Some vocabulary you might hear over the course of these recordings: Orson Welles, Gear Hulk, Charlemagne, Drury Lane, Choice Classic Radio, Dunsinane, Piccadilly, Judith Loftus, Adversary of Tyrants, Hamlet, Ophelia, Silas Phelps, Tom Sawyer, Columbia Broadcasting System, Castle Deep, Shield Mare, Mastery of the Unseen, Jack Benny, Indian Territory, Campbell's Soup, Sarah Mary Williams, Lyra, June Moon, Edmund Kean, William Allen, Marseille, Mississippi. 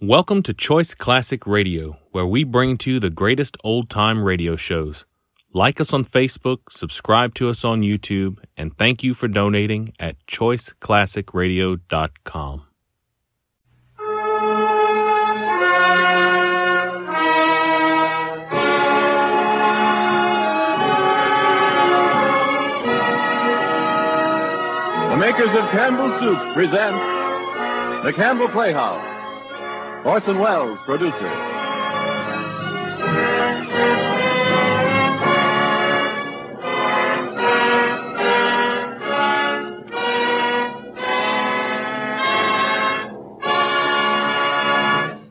Welcome to Choice Classic Radio, where we bring to you the greatest old-time radio shows. Like us on Facebook, subscribe to us on YouTube, and thank you for donating at choiceclassicradio.com. The makers of Campbell's Soup present the Campbell Playhouse. Orson Welles, producer.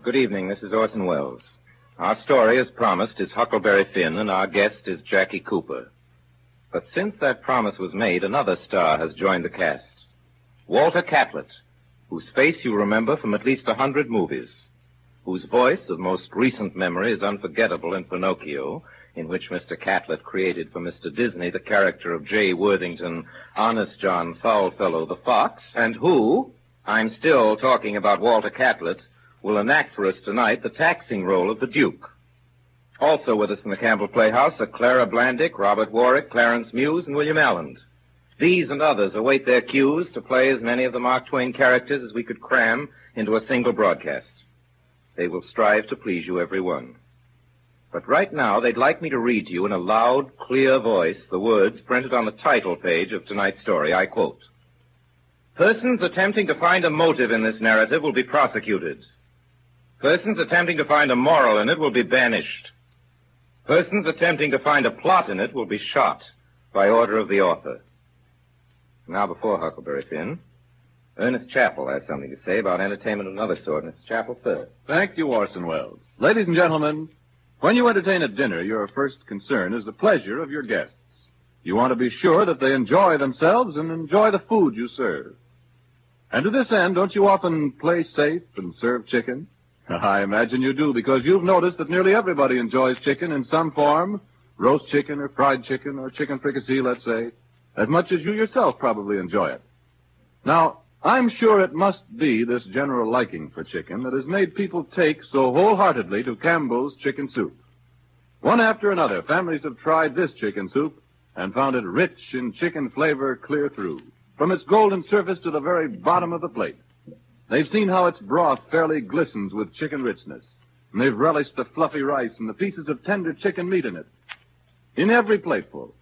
Good evening, this is Orson Welles. Our story, as promised, is Huckleberry Finn, and our guest is Jackie Cooper. But since that promise was made, another star has joined the cast. Walter Catlett, whose face you remember from at least 100 movies, whose voice of most recent memory is unforgettable in Pinocchio, in which Mr. Catlett created for Mr. Disney the character of J. Worthington, Honest John Foulfellow the Fox, and who, I'm still talking about Walter Catlett, will enact for us tonight the taxing role of the Duke. Also with us in the Campbell Playhouse are Clara Blandick, Robert Warwick, Clarence Muse, and William Allen. These and others await their cues to play as many of the Mark Twain characters as we could cram into a single broadcast. They will strive to please you, every one. But right now, they'd like me to read to you in a loud, clear voice the words printed on the title page of tonight's story. I quote, "Persons attempting to find a motive in this narrative will be prosecuted. Persons attempting to find a moral in it will be banished. Persons attempting to find a plot in it will be shot by order of the author." Now, before Huckleberry Finn, Ernest Chappell has something to say about entertainment of another sort. Mr. Chappell, sir. Thank you, Orson Welles. Ladies and gentlemen, when you entertain at dinner, your first concern is the pleasure of your guests. You want to be sure that they enjoy themselves and enjoy the food you serve. And to this end, don't you often play safe and serve chicken? I imagine you do, because you've noticed that nearly everybody enjoys chicken in some form, roast chicken or fried chicken or chicken fricassee, let's say, as much as you yourself probably enjoy it. Now, I'm sure it must be this general liking for chicken that has made people take so wholeheartedly to Campbell's chicken soup. One after another, families have tried this chicken soup and found it rich in chicken flavor clear through, from its golden surface to the very bottom of the plate. They've seen how its broth fairly glistens with chicken richness, and they've relished the fluffy rice and the pieces of tender chicken meat in it. In every plateful,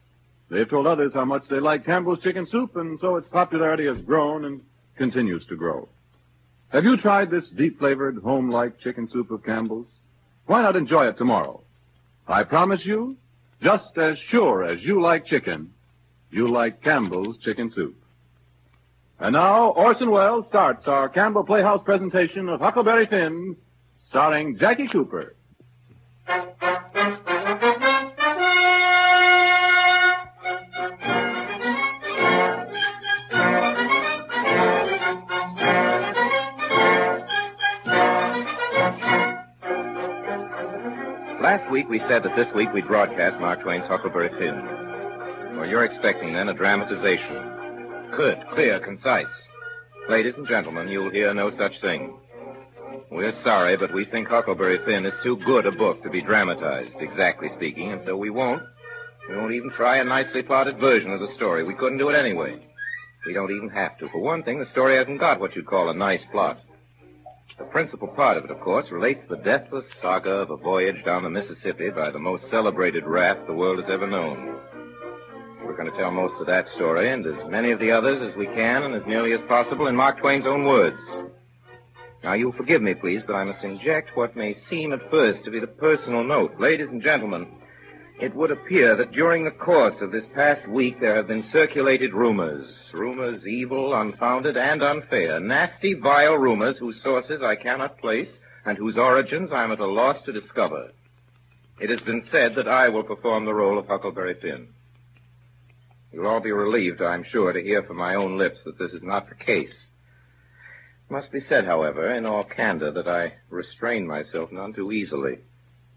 they've told others how much they like Campbell's chicken soup, and so its popularity has grown and continues to grow. Have you tried this deep-flavored, home-like chicken soup of Campbell's? Why not enjoy it tomorrow? I promise you, just as sure as you like chicken, you like Campbell's chicken soup. And now, Orson Welles starts our Campbell Playhouse presentation of Huckleberry Finn, starring Jackie Cooper. Last week we said that this week we'd broadcast Mark Twain's Huckleberry Finn. Well, you're expecting, then, a dramatization. Good, clear, concise. Ladies and gentlemen, you'll hear no such thing. We're sorry, but we think Huckleberry Finn is too good a book to be dramatized, exactly speaking, and so we won't. We won't even try a nicely plotted version of the story. We couldn't do it anyway. We don't even have to. For one thing, the story hasn't got what you'd call a nice plot. The principal part of it, of course, relates to the deathless saga of a voyage down the Mississippi by the most celebrated raft the world has ever known. We're going to tell most of that story, and as many of the others as we can, and as nearly as possible, in Mark Twain's own words. Now, you'll forgive me, please, but I must inject what may seem at first to be the personal note. Ladies and gentlemen, it would appear that during the course of this past week there have been circulated rumors evil, unfounded, and unfair, nasty, vile rumors whose sources I cannot place and whose origins I am at a loss to discover. It has been said that I will perform the role of Huckleberry Finn. You'll all be relieved, I'm sure, to hear from my own lips that this is not the case. It must be said, however, in all candor, that I restrain myself none too easily.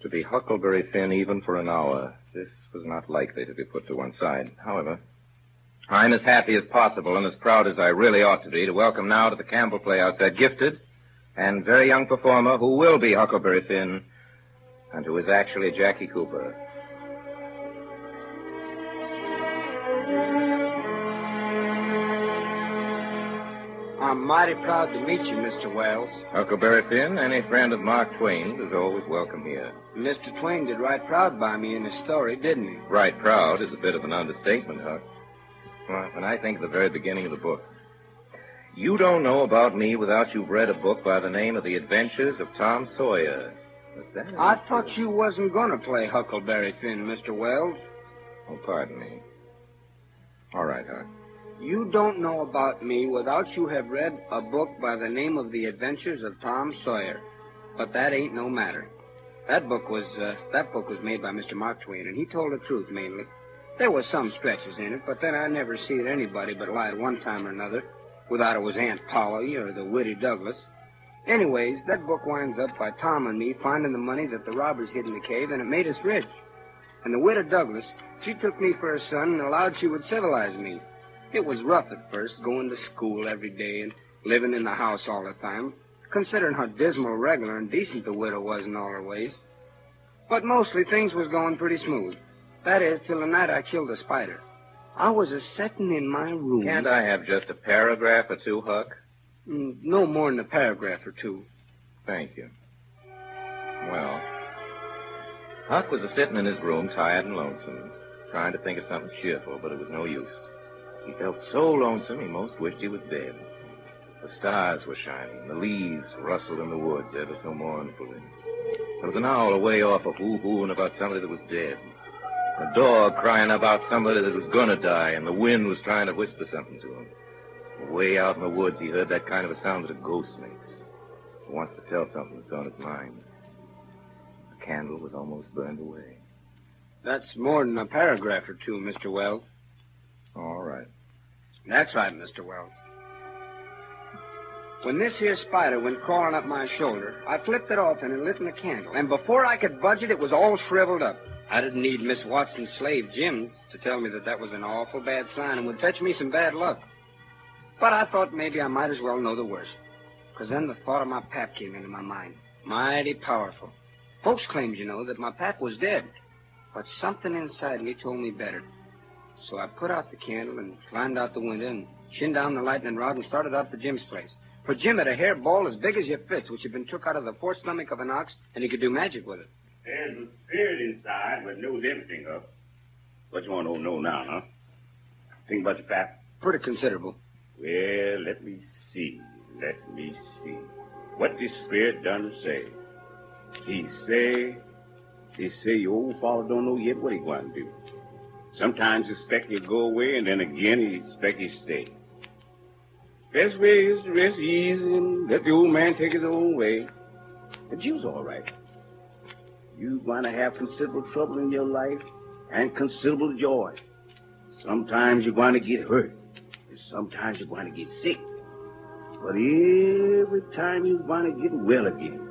To be Huckleberry Finn even for an hour, this was not likely to be put to one side. However, I'm as happy as possible and as proud as I really ought to be to welcome now to the Campbell Playhouse that gifted and very young performer who will be Huckleberry Finn and who is actually Jackie Cooper. I'm mighty proud to meet you, Mr. Wells. Huckleberry Finn, any friend of Mark Twain's is always welcome here. Mr. Twain did right proud by me in his story, didn't he? Right proud is a bit of an understatement, Huck. Well, when I think of the very beginning of the book, you don't know about me without you've read a book by the name of The Adventures of Tom Sawyer. I thought you wasn't going to play Huckleberry Finn, Mr. Wells. Oh, pardon me. All right, Huck. You don't know about me without you have read a book by the name of The Adventures of Tom Sawyer. But that ain't no matter. That book was made by Mr. Mark Twain, and he told the truth mainly. There was some stretches in it, but then I never see that anybody but lied one time or another, without it was Aunt Polly or the witty Douglas. Anyways, that book winds up by Tom and me finding the money that the robbers hid in the cave, and it made us rich. And the widow Douglas, she took me for her son and allowed she would civilize me. It was rough at first, going to school every day and living in the house all the time, considering how dismal, regular, and decent the widow was in all her ways. But mostly things was going pretty smooth. That is, till the night I killed a spider. I was a-setting in my room. Can't I have just a paragraph or two, Huck? No more than a paragraph or two. Thank you. Well, Huck was a-sitting in his room, tired and lonesome, trying to think of something cheerful, but it was no use. He felt so lonesome he most wished he was dead. The stars were shining. The leaves rustled in the woods ever so mournfully. There was an owl away off a hoo-hooing about somebody that was dead. A dog crying about somebody that was gonna die, and the wind was trying to whisper something to him. Way out in the woods, he heard that kind of a sound that a ghost makes. He wants to tell something that's on his mind. The candle was almost burned away. That's more than a paragraph or two, Mr. Wells. All right. That's right, Mr. Wells. When this here spider went crawling up my shoulder, I flipped it off and it lit in the candle. And before I could budge it was all shriveled up. I didn't need Miss Watson's slave, Jim, to tell me that that was an awful bad sign and would fetch me some bad luck. But I thought maybe I might as well know the worst. Because then the thought of my pap came into my mind. Mighty powerful. Folks claimed, you know, that my pap was dead. But something inside me told me better. So I put out the candle and climbed out the window and shinned down the lightning rod and started out for Jim's place. For Jim had a hairball as big as your fist, which had been took out of the fore stomach of an ox, and he could do magic with it. There's a spirit inside, but knows everything up. What you want to know now, huh? Think about your pap? Pretty considerable. Well, let me see. What this spirit done say? He say your old father don't know yet what he going to do. Sometimes he expect you go away, and then again he expect you stay. Best way is to rest easy and let the old man take his own way. The Jew's all right. You're going to have considerable trouble in your life and considerable joy. Sometimes you're going to get hurt, and sometimes you're going to get sick. But every time you're going to get well again.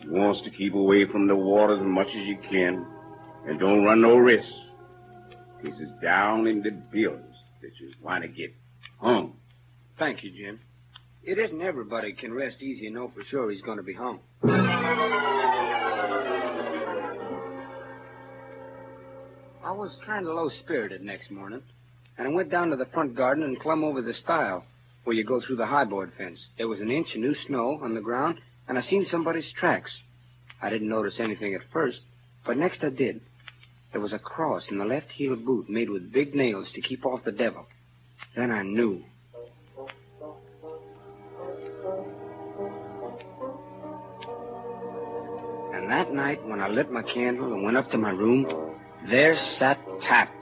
He wants to keep away from the water as much as you can, and don't run no risk. This is down in the buildings that you want to get hung. Thank you, Jim. It isn't everybody can rest easy and know for sure he's going to be hung. I was kind of low-spirited next morning, and I went down to the front garden and clumb over the stile where you go through the highboard fence. There was an inch of new snow on the ground, and I seen somebody's tracks. I didn't notice anything at first, but next I did. There was a cross in the left heel boot made with big nails to keep off the devil. Then I knew. And that night when I lit my candle and went up to my room, there sat Pap,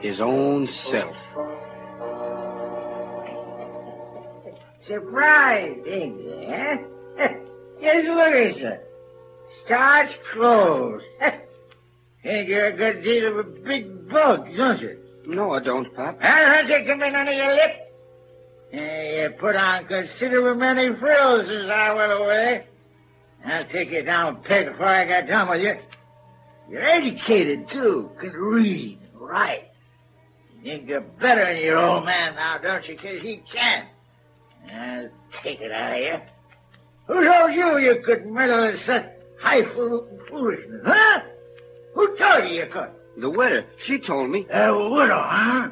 his own self. Surprised, ain't you, eh? Just look at you. Starch clothes. Think you're a good deal of a big bug, don't you? No, I don't, Pop. Don't you come in under your lip? You put on considerable many frills as I went away. I'll take you down a peg before I got done with you. You're educated, too. Can read, write. You think you're better than your old man now, don't you? Because he can. I'll take it out of you. Who told you could meddle in such high-fool foolishness, huh? Who told you could? The widow. She told me. The widow, huh?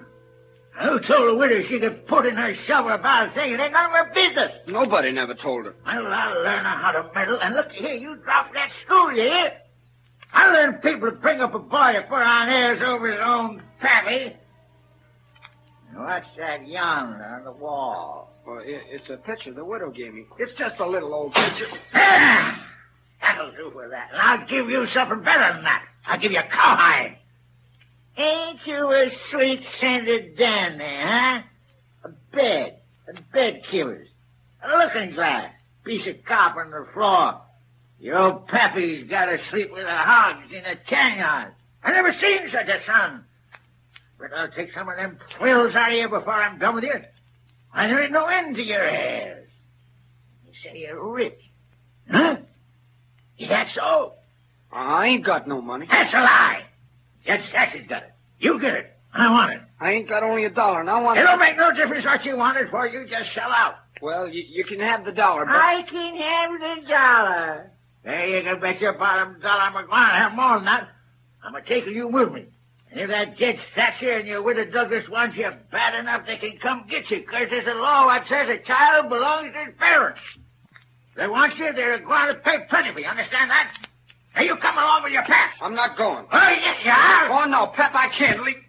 Who told the widow she could put in her shovel about a thing that ain't none of her business? Nobody never told her. Well, I'll learn her how to meddle. And look here, you drop that school, you hear? I learn people to bring up a boy to put on airs over his own pappy. What's that yonder on the wall? Well, it's a picture the widow gave me. It's just a little old picture. Ah, that'll do for that. And I'll give you something better than that. I'll give you a cowhide. Ain't you a sweet-scented dandy, huh? A bed killers, a looking glass, piece of copper on the floor. Your old pappy's got to sleep with the hogs in a tan yard. I never seen such a son. But I'll take some of them quills out of you before I'm done with you. And there ain't no end to your hairs. You say you're rich, huh? Is that so? I ain't got no money. That's a lie. Judge Sassy's got it. You get it. I want it. I ain't got only $1, and I want it. It'll make no difference what you want it for. You just sell out. Well, you can have the $1, but... I can have the $1. There you can bet your bottom $1 I'm going to have more than that. I'm going to take you with me. And if that Judge Thatcher and your widow Douglas wants you bad enough, they can come get you, because there's a law that says a child belongs to his parents. If they want you, they're going to pay plenty for you. Understand that? Now, you come along with your Pep. I'm not going. Oh, yes, you are. Oh, no, Pep, I can't leave.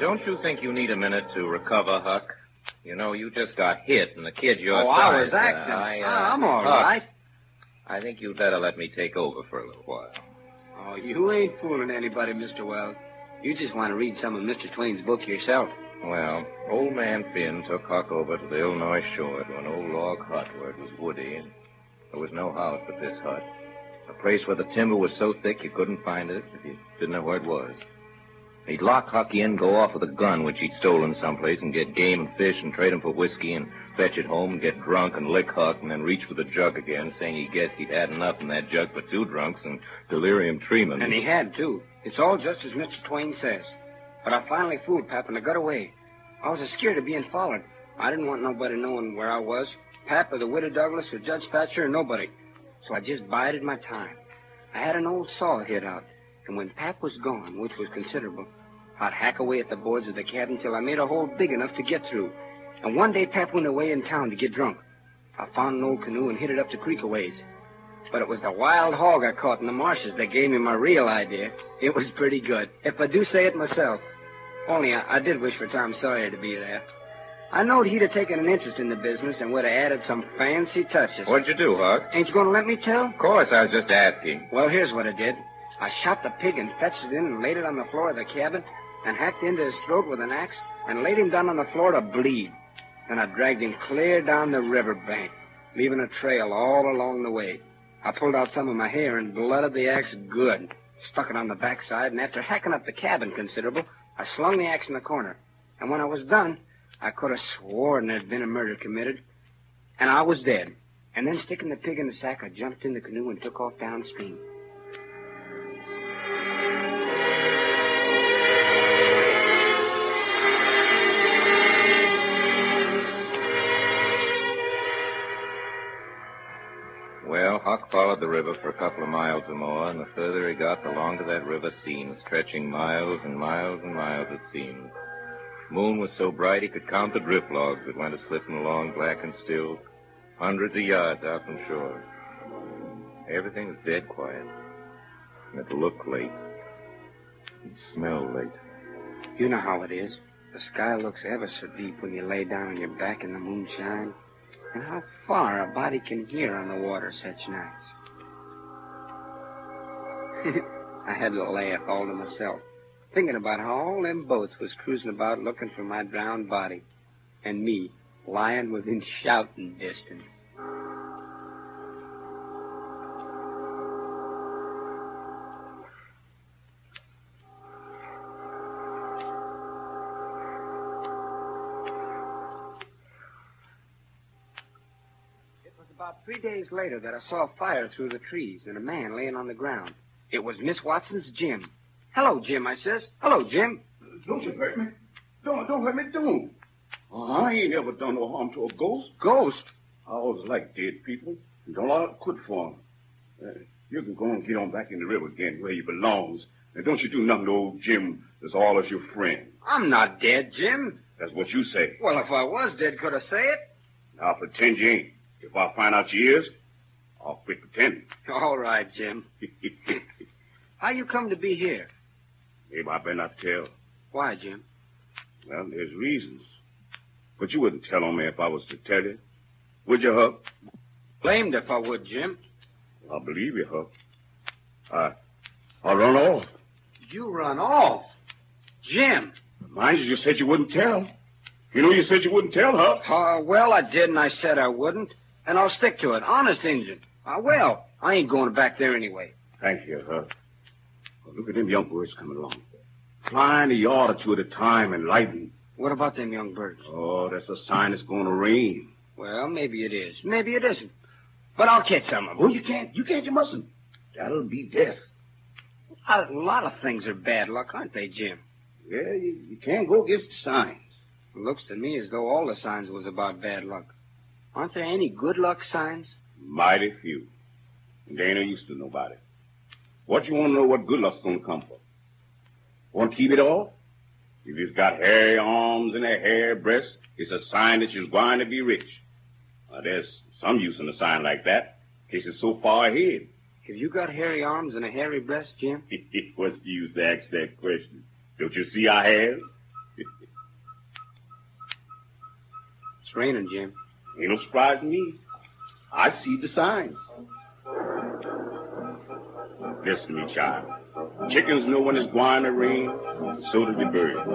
Don't you think you need a minute to recover, Huck? You know, you just got hit, and the kid your size... Oh, I was acting. I'm all right. I think you'd better let me take over for a little while. Oh, you ain't fooling anybody, Mr. Wells. You just want to read some of Mr. Twain's book yourself. Well, old man Finn took Huck over to the Illinois shore to an old log hut where it was woody, and there was no house but this hut. A place where the timber was so thick you couldn't find it if you didn't know where it was. He'd lock Huck in, go off with a gun which he'd stolen someplace, and get game and fish and trade him for whiskey and fetch it home and get drunk and lick Huck and then reach for the jug again, saying he guessed he'd had enough in that jug for 2 drunks and delirium tremens. And he had, too. It's all just as Mr. Twain says. But I finally fooled Pap, and I got away. I was scared of being followed. I didn't want nobody knowing where I was. Pap or the widow Douglas or Judge Thatcher or nobody. So I just bided my time. I had an old saw hid out. And when Pap was gone, which was considerable, I'd hack away at the boards of the cabin till I made a hole big enough to get through. And one day Pap went away in town to get drunk. I found an old canoe and hid it up the creek a ways. But it was the wild hog I caught in the marshes that gave me my real idea. It was pretty good, if I do say it myself. Only I did wish for Tom Sawyer to be there. I knowed he'd have taken an interest in the business and would have added some fancy touches. What'd you do, Huck? Ain't you going to let me tell? Of course, I was just asking. Well, here's what I did. I shot the pig and fetched it in and laid it on the floor of the cabin and hacked into his throat with an axe and laid him down on the floor to bleed. Then I dragged him clear down the river bank, leaving a trail all along the way. I pulled out some of my hair and blooded the axe good, stuck it on the backside, and after hacking up the cabin considerable, I slung the axe in the corner. And when I was done, I could have sworn there'd been a murder committed, and I was dead. And then sticking the pig in the sack, I jumped in the canoe and took off downstream. Well, Huck followed the river for a couple of miles or more, and the further he got, the longer that river seemed, stretching miles and miles and miles, it seemed. The moon was so bright he could count the drift logs that went a-slipping along, black and still, hundreds of yards out from shore. Everything was dead quiet, and it looked late. It smelled late. You know how it is. The sky looks ever so deep when you lay down on your back in the moonshine. And how far a body can hear on the water such nights. I had to laugh all to myself, thinking about how all them boats was cruising about looking for my drowned body, and me lying within shouting distance. About 3 days later that I saw a fire through the trees and a man laying on the ground. It was Miss Watson's Jim. Hello, Jim, I says. Hello, Jim. Don't you hurt me. Don't let me do. I ain't ever done no harm to a ghost. Ghost? I always like dead people. And don't allow it quit for them. You can go and get on back in the river again where he belongs. And don't you do nothing to old Jim that's always your friend. I'm not dead, Jim. That's what you say. Well, if I was dead, could I say it? Now, pretend you ain't. If I find out you is, I'll quit pretending. All right, Jim. How you come to be here? Maybe I better not tell. Why, Jim? Well, there's reasons. But you wouldn't tell on me if I was to tell you. Would you, Huck? Blamed if I would, Jim. I believe you, Huck. I'll run off. You run off? Jim. Mind you, you said you wouldn't tell. You know you said you wouldn't tell, Huck. Well, I did, and I said I wouldn't. And I'll stick to it. Honest Injun. I will. I ain't going back there anyway. Thank you, Huck. Well, look at them young birds coming along. Flying a yard or two at a time and lighting. What about them young birds? Oh, that's a sign it's going to rain. Well, maybe it is. Maybe it isn't. But I'll catch some of them. Oh, you can't. You can't. You mustn't. That'll be death. A lot of things are bad luck, aren't they, Jim? Yeah, you can't go against the signs. It looks to me as though all the signs was about bad luck. Aren't there any good luck signs? Mighty few. And they ain't no use to nobody. What you want to know what good luck's going to come for? Want to keep it all? If it's got hairy arms and a hairy breast, it's a sign that you're going to be rich. Now, there's some use in a sign like that, in case it's so far ahead. Have you got hairy arms and a hairy breast, Jim? What's the use to ask that question? Don't you see I has? It's raining, Jim. Ain't no surprise to me. I see the signs. Listen to me, child. Chickens know when it's going to rain, and so do the birds.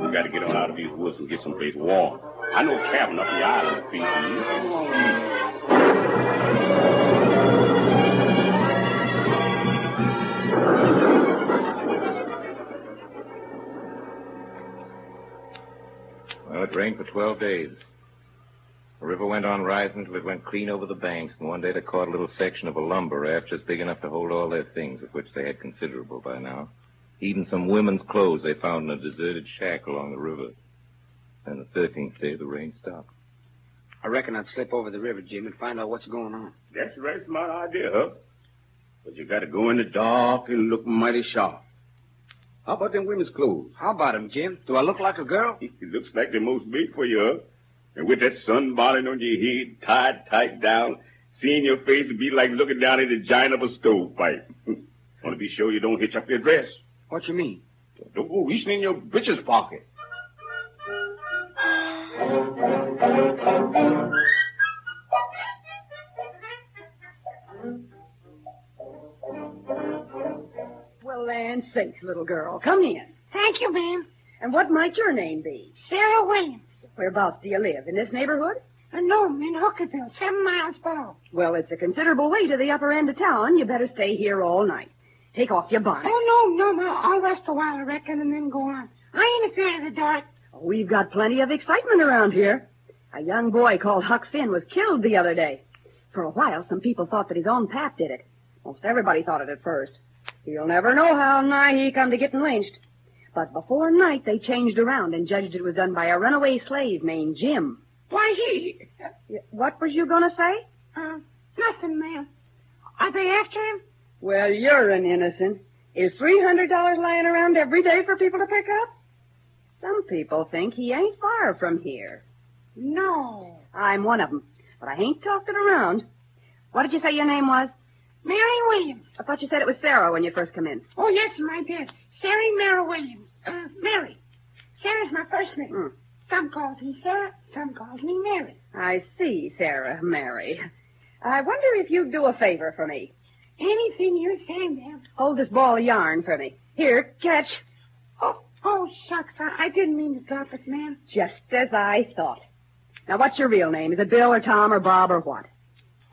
We got to get on out of these woods and get someplace warm. I know a cabin up the island feeds me. Well, it rained for 12 days. The river went on rising till it went clean over the banks, and one day they caught a little section of a lumber raft just big enough to hold all their things, of which they had considerable by now. Even some women's clothes they found in a deserted shack along the river. And the 13th day, the rain stopped. I reckon I'd slip over the river, Jim, and find out what's going on. That's a very smart idea, huh? But you got to go in the dark and look mighty sharp. How about them women's clothes? How about them, Jim? Do I look like a girl? It looks like they're most made for you, huh? And with that sunbonnet on your head, tied tight down, seeing your face would be like looking down at the giant of a stovepipe. Want to be sure you don't hitch up your dress. What you mean? Don't go reaching in your britches pocket. Well, land sakes, little girl. Come in. Thank you, ma'am. And what might your name be? Sarah Williams. Whereabouts do you live? In this neighborhood? No, in Hookerville, 7 miles below. Well, it's a considerable way to the upper end of town. You better stay here all night. Take off your bonnet. Oh, no, I'll rest a while, I reckon, and then go on. I ain't afraid of the dark. Oh, we've got plenty of excitement around here. A young boy called Huck Finn was killed the other day. For a while, some people thought that his own pap did it. Most everybody thought it at first. You'll never know how nigh he come to getting lynched. But before night, they changed around and judged it was done by a runaway slave named Jim. Why, he... What was you going to say? Nothing, ma'am. Are they after him? Well, you're an innocent. Is $300 lying around every day for people to pick up? Some people think he ain't far from here. No. I'm one of them, but I ain't talking around. What did you say your name was? Mary Williams. I thought you said it was Sarah when you first come in. Oh, yes, my dear. Sarah Mary Williams. Mary. Sarah's my first name. Mm. Some calls me Sarah, some calls me Mary. I see, Sarah Mary. I wonder if you'd do a favor for me. Anything you say, ma'am. Hold this ball of yarn for me. Here, catch. Oh, shucks. I didn't mean to drop it, ma'am. Just as I thought. Now, what's your real name? Is it Bill or Tom or Bob or what?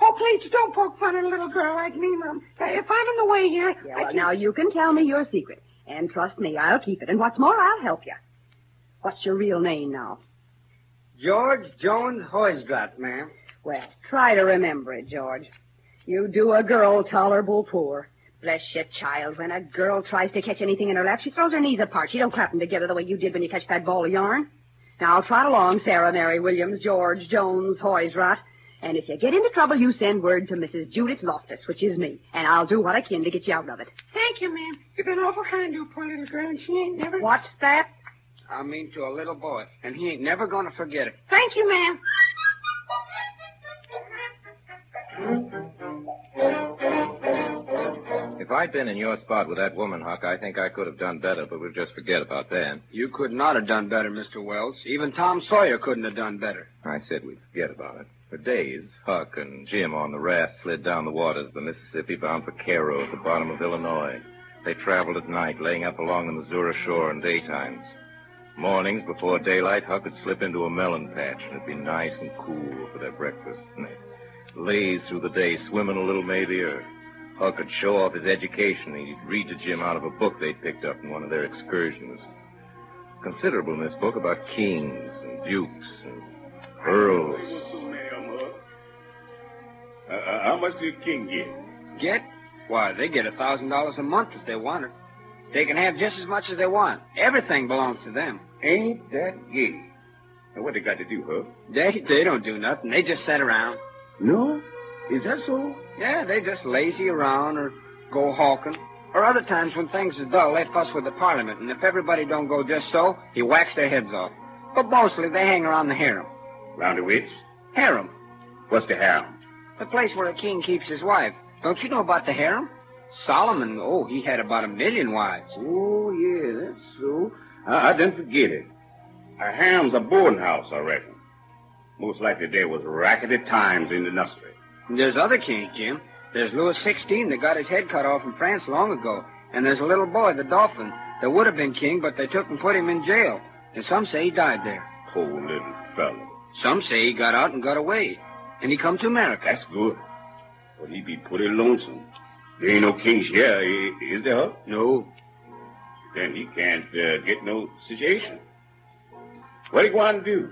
Oh, please, don't poke fun at a little girl like me, Mom. If I'm in the way here... Yeah, well, now, you can tell me your secret. And trust me, I'll keep it. And what's more, I'll help you. What's your real name now? George Jones Hoysdraut, ma'am. Well, try to remember it, George. You do a girl tolerable poor. Bless you, child. When a girl tries to catch anything in her lap, she throws her knees apart. She don't clap them together the way you did when you touched that ball of yarn. Now, trot along, Sarah, Mary, Williams, George, Jones, Hoysrot. And if you get into trouble, you send word to Mrs. Judith Loftus, which is me, and I'll do what I can to get you out of it. Thank you, ma'am. You've been awful kind to a poor little girl, and she ain't never... What's that? I mean to a little boy, and he ain't never going to forget it. Thank you, ma'am. If I'd been in your spot with that woman, Huck, I think I could have done better, but we'll just forget about that. You could not have done better, Mr. Wells. Even Tom Sawyer couldn't have done better. I said we'd forget about it. For days, Huck and Jim on the raft slid down the waters of the Mississippi bound for Cairo at the bottom of Illinois. They traveled at night, laying up along the Missouri shore in daytimes. Mornings, before daylight, Huck would slip into a melon patch, and it'd be nice and cool for their breakfast. And they'd laze through the day, swimming a little maybe, or Huck would show off his education, and he'd read to Jim out of a book they'd picked up in one of their excursions. There's considerable in this book about kings and dukes and earls. How much do a king get? Get? Why, they get $1,000 a month if they want it. They can have just as much as they want. Everything belongs to them. Ain't that gay? Now, what they got to do, huh? They don't do nothing. They just sit around. No? Is that so? Yeah, they just lazy around or go hawking. Or other times when things are dull, they fuss with the parliament. And if everybody don't go just so, he whacks their heads off. But mostly they hang around the harem. Round the which? Harem. What's the harem? The place where a king keeps his wife. Don't you know about the harem? Solomon, he had about 1 million wives. Oh, yeah, that's so. I didn't forget it. A harem's a boarding house, I reckon. Most likely there was rackety times in the nursery. There's other kings, Jim. There's Louis XVI that got his head cut off in France long ago. And there's a little boy, the Dauphin, that would have been king, but they took and put him in jail. And some say he died there. Poor little fellow. Some say he got out and got away. And he come to America. That's good. But he be pretty lonesome. There ain't no kings here, is there, huh? No. Then he can't get no situation. What he want to do?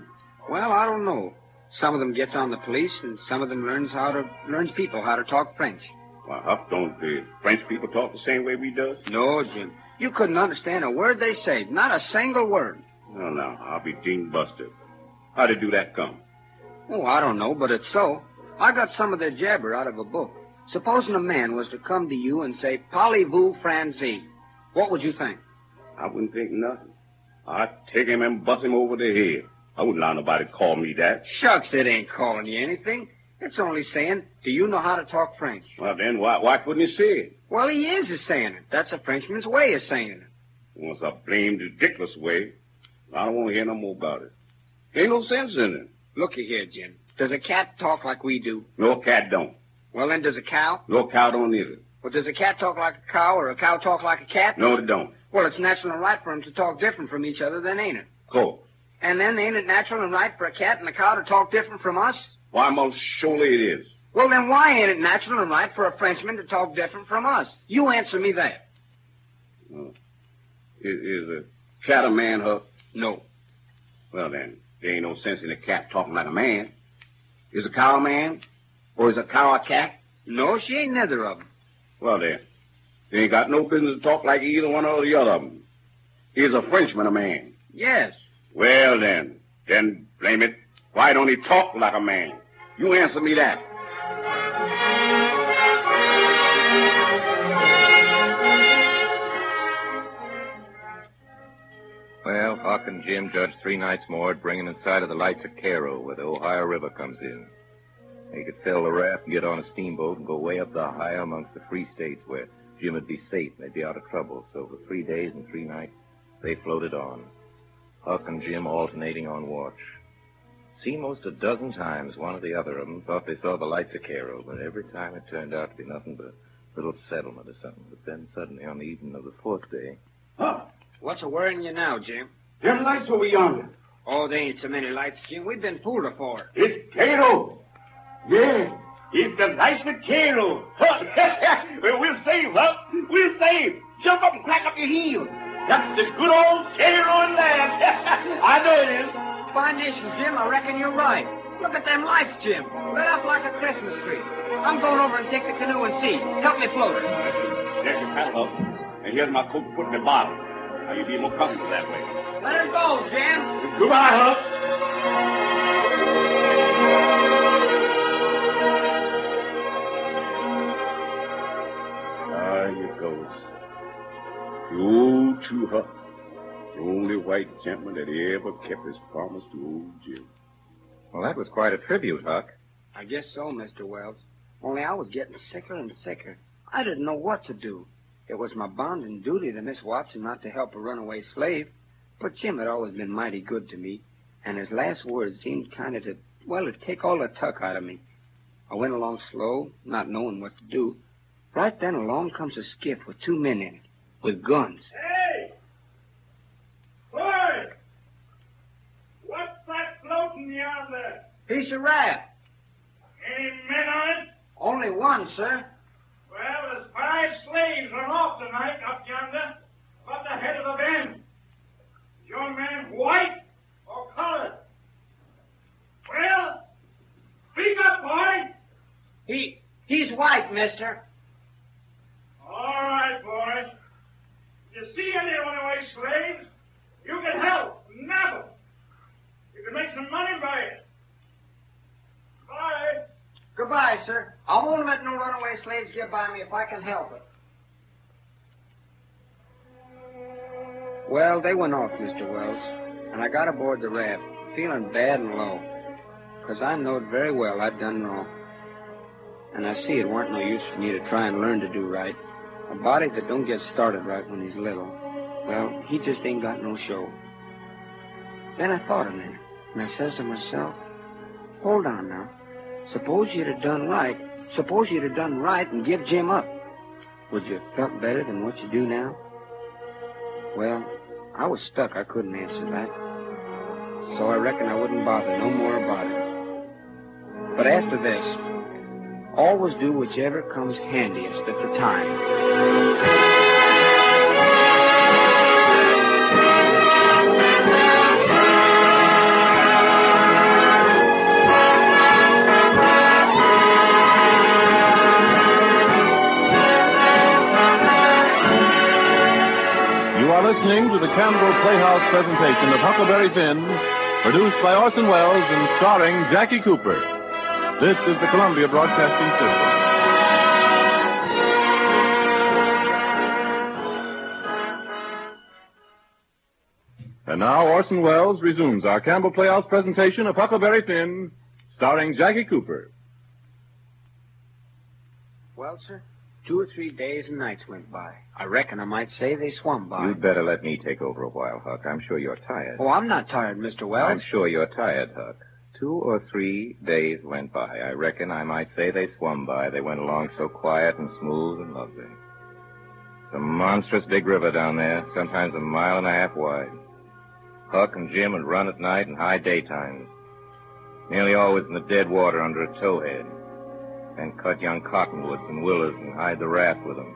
Well, I don't know. Some of them gets on the police, and some of them learns people how to talk French. Well, Huck, don't the French people talk the same way we does? No, Jim. You couldn't understand a word they say. Not a single word. Well, now, I'll be Dean Buster. How did do that come? Oh, I don't know, but it's so. I got some of their jabber out of a book. Supposing a man was to come to you and say, "Parlez-vous français," what would you think? I wouldn't think nothing. I'd take him and bust him over the head. I wouldn't allow nobody to call me that. Shucks, it ain't calling you anything. It's only saying, do you know how to talk French? Well, then why couldn't he say it? Well, he is saying it. That's a Frenchman's way of saying it. Once I blamed the ridiculous way, I don't want to hear no more about it. Ain't no sense in it. Looky here, Jim. Does a cat talk like we do? No, a cat don't. Well, then, does a cow? No, a cow don't either. Well, does a cat talk like a cow or a cow talk like a cat? No, they don't. Well, it's natural and right for them to talk different from each other, then, ain't it? Cool. And then, ain't it natural and right for a cat and a cow to talk different from us? Why, most surely it is. Well, then, why ain't it natural and right for a Frenchman to talk different from us? You answer me that. Is a cat a man, Huck? No. Well, then. There ain't no sense in a cat talking like a man. Is a cow a man? Or is a cow a cat? No, she ain't neither of them. Well, then, they ain't got no business to talk like either one or the other of them. Is a Frenchman a man? Yes. Well, then blame it. Why don't he talk like a man? You answer me that. Well, Huck and Jim judged 3 nights more at bringing in sight of the lights of Cairo, where the Ohio River comes in. They could sell the raft and get on a steamboat and go way up the Ohio amongst the free states where Jim would be safe and they'd be out of trouble. So for 3 days and 3 nights, they floated on, Huck and Jim alternating on watch. See, most a dozen times one or the other of them thought they saw the lights of Cairo, but every time it turned out to be nothing but a little settlement or something. But then suddenly, on the evening of the 4th day... Huh? What's a worrying you now, Jim? Them lights over yonder. Oh, there ain't so many lights, Jim. We've been fooled afore. It's Cairo. Yeah, it's the lights of Cairo. We're safe, huh? We're safe. Jump up and crack up your heels. That's the good old Cairo land. I know it is. Foundation, Jim, I reckon you're right. Look at them lights, Jim. Right up like a Christmas tree. I'm going over and take the canoe and see. Help me float it. There's your paddle, and here's my coat to put in the bottom. Now you'd be more comfortable that way. Let her go, Jim. Goodbye, Huck. There you goes. The old true Huck. The only white gentleman that ever kept his promise to old Jim. Well, that was quite a tribute, Huck. I guess so, Mr. Wells. Only I was getting sicker and sicker. I didn't know what to do. It was my bounden duty to Miss Watson not to help a runaway slave. But Jim had always been mighty good to me, and his last words seemed kind of to, well, to take all the tuck out of me. I went along slow, not knowing what to do. Right then along comes a skiff with 2 men in it, with guns. Hey! Boy! What's that floating yonder? Piece of raft. Any men on it? Only one, sir. Well, there's 5 slaves run off tonight up yonder, about the head of the bend. Is your man white or colored? Well, speak up, boy. He's white, mister. All right, boy. If you see any runaway slaves, you can help, nab them. You can make some money by it. Bye. Goodbye, sir. I won't let no runaway slaves get by me if I can help it. Well, they went off, Mr. Wells, and I got aboard the raft, feeling bad and low, because I knowed very well I'd done wrong. And I see it weren't no use for me to try and learn to do right. A body that don't get started right when he's little, well, he just ain't got no show. Then I thought a minute, and I says to myself, hold on now. Suppose you'd have done right. Suppose you'd have done right and give Jim up. Would you have felt better than what you do now? Well, I was stuck. I couldn't answer that. So I reckon I wouldn't bother no more about it. But after this, always do whichever comes handiest at the time. Listening to the Campbell Playhouse presentation of Huckleberry Finn, produced by Orson Welles and starring Jackie Cooper. This is the Columbia Broadcasting System. And now Orson Welles resumes our Campbell Playhouse presentation of Huckleberry Finn, starring Jackie Cooper. Well, sir? 2 or 3 days and nights went by. I reckon I might say they swum by. You'd better let me take over a while, Huck. I'm sure you're tired. Oh, I'm not tired, Mr. Wells. I'm sure you're tired, Huck. 2 or 3 days went by. I reckon I might say they swum by. They went along so quiet and smooth and lovely. It's a monstrous big river down there, sometimes a mile and a half wide. Huck and Jim would run at night and high daytimes, nearly always in the dead water under a towhead. And cut young cottonwoods and willows and hide the raft with them.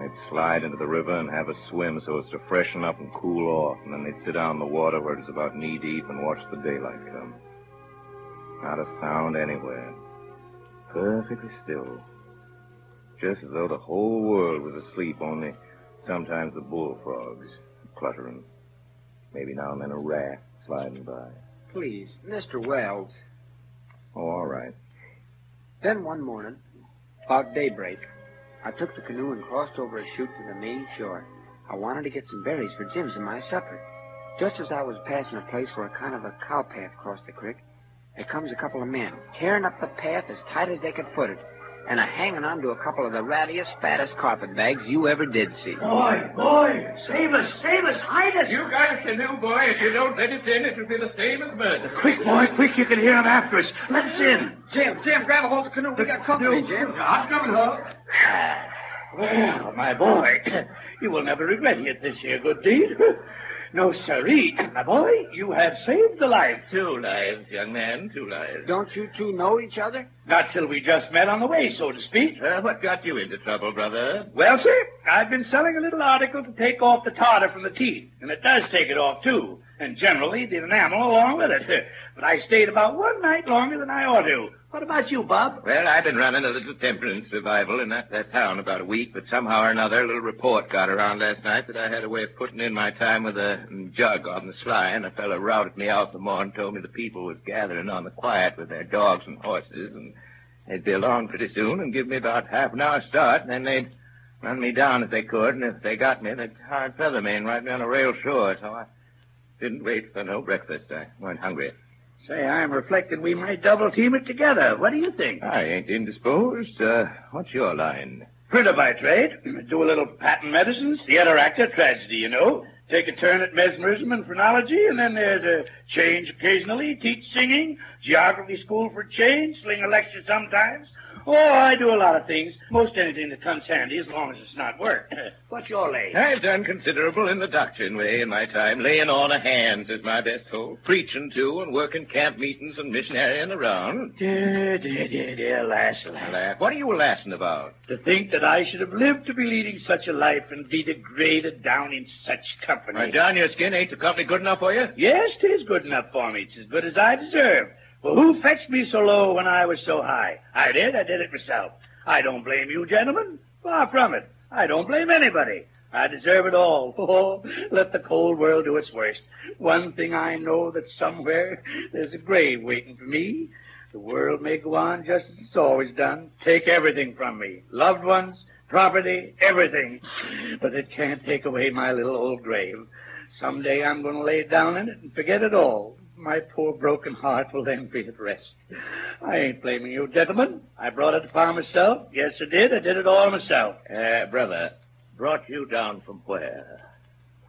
They'd slide into the river and have a swim so as to freshen up and cool off, and then they'd sit down in the water where it was about knee-deep and watch the daylight come. Not a sound anywhere. Perfectly still. Just as though the whole world was asleep, only sometimes the bullfrogs cluttering. Maybe now and then a raft sliding by. Please, Mr. Wells. Oh, all right. Then one morning, about daybreak, I took the canoe and crossed over a chute to the main shore. I wanted to get some berries for Jim's and my supper. Just as I was passing a place where a kind of a cow path crossed the creek, there comes a couple of men, tearing up the path as tight as they could foot it, and a hanging on to a couple of the rattiest, fattest carpetbags you ever did see. Boy, save us, hide us. You got us the new boy. If you don't let us in, it'll be the same as murder. Quick, boy, quick. You can hear them after us. Let us in. Jim, grab a hold of the canoe. We got company, Jim. I'm coming, Huck. Well, my boy, you will never regret it this year, good deed. No, sirree. My boy, you have saved the life. 2 lives, young man, 2 lives. Don't you two know each other? Not till we just met on the way, so to speak. What got you into trouble, brother? Well, sir, I've been selling a little article to take off the tartar from the teeth, and it does take it off, too. and generally the enamel along with it. But I stayed about one night longer than I ought to. What about you, Bob? Well, I've been running a little temperance revival in that town about a week, but somehow or another a little report got around last night that I had a way of putting in my time with a jug on the sly, and a fellow routed me out the morning and told me the people was gathering on the quiet with their dogs and horses, and they'd be along pretty soon and give me about half an hour's start, and then they'd run me down if they could, and if they got me, they'd hard feather me and ride me on a rail shore, so I didn't wait for no breakfast. I weren't hungry. Say, I'm reflecting we might double-team it together. What do you think? I ain't indisposed. What's your line? Printer by trade. Do a little patent medicines, theater actor, tragedy, you know. Take a turn at mesmerism and phrenology, and then there's a change occasionally. Teach singing, geography school for change, sling a lecture sometimes. Oh, I do a lot of things. Most anything that comes handy, as long as it's not work. What's your lay? I've done considerable in the doctrine way in my time. Laying on of hands is my best hold. Preaching, too, and working camp meetings and missionarying around. Dear, lass. What are you lassin' about? To think that I should have lived to be leading such a life and be degraded down in such company. Right down your skin, ain't the company good enough for you? Yes, 'tis good enough for me. It's as good as I deserve. Well, who fetched me so low when I was so high? I did it myself. I don't blame you, gentlemen. Far from it. I don't blame anybody. I deserve it all. Oh, let the cold world do its worst. One thing I know, that somewhere there's a grave waiting for me. The world may go on just as it's always done. Take everything from me. Loved ones, property, everything. But it can't take away my little old grave. Someday I'm going to lay down in it and forget it all. My poor broken heart will then be at rest. I ain't blaming you, gentlemen. I brought it upon myself. Yes, I did. I did it all myself. Brother, brought you down from where?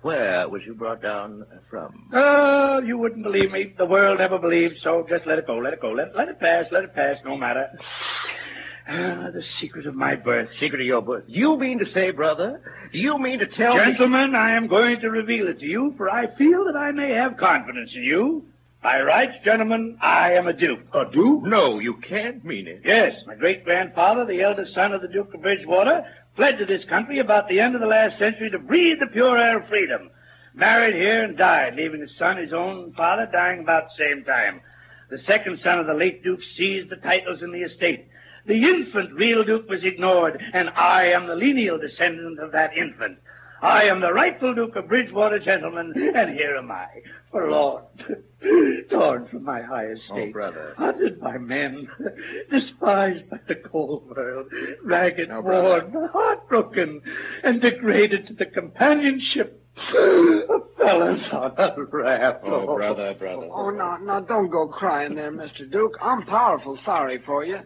Where was you brought down from? Oh, you wouldn't believe me. The world never believes, so just let it go, let it go. Let it pass, no matter. The secret of my birth. Secret of your birth. You mean to say, brother? Do you mean to tell me... Gentlemen, I am going to reveal it to you, for I feel that I may have confidence in you. By rights, gentlemen, I am a duke. A duke? No, you can't mean it. Yes, my great-grandfather, the eldest son of the Duke of Bridgewater, fled to this country about the end of the last century to breathe the pure air of freedom. Married here and died, leaving his son, his own father, dying about the same time. The second son of the late duke seized the titles and the estate. The infant real duke was ignored, and I am the lineal descendant of that infant. I am the rightful Duke of Bridgewater, gentlemen, and here am I, forlorn, torn from my high estate, oh, brother, hunted by men, despised by the cold world, ragged, worn, heartbroken, and degraded to the companionship of fellas on a raft. Oh, brother. Oh, no, don't go crying there, Mr. Duke. I'm powerful sorry for you.